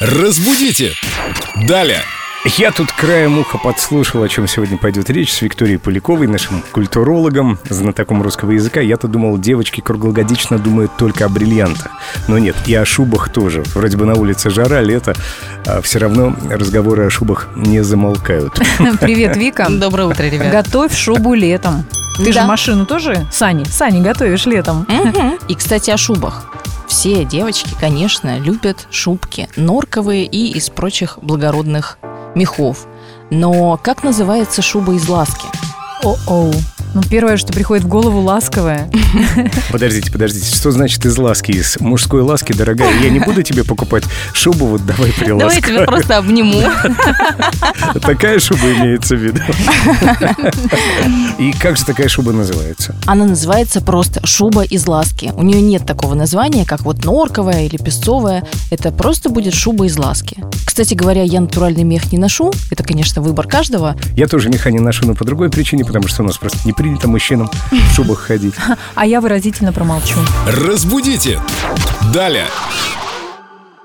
Разбудите! Далее! Я тут краем уха подслушал, о чем сегодня пойдет речь с Викторией Поляковой, нашим культурологом, знатоком русского языка. Я-то думал, девочки круглогодично думают только о бриллиантах. Но нет, и о шубах тоже. Вроде бы на улице жара, лето, а все равно разговоры о шубах не замолкают. Привет, Вика. Доброе утро, ребят. Готовь шубу летом. Ты же машину тоже, Сани, готовишь летом. И, кстати, о шубах. Все девочки, конечно, любят шубки, норковые и из прочих благородных мехов. Но как называется шуба из ласки? О-оу. Ну, первое, что приходит в голову, ласковая. Подождите, что значит из ласки? Из мужской ласки, дорогая, я не буду тебе покупать шубу, вот давай приласкаю. Давай я тебя просто обниму. Такая шуба имеется в виду. И как же такая шуба называется? Она называется просто шуба из ласки. У нее нет такого названия, как вот норковая или песцовая. Это просто будет шуба из ласки. Кстати говоря, я натуральный мех не ношу. Это, конечно, выбор каждого. Я тоже меха не ношу, но по другой причине, потому что у нас просто не принято мужчинам в шубах ходить. А я выразительно промолчу. Разбудите! Далее!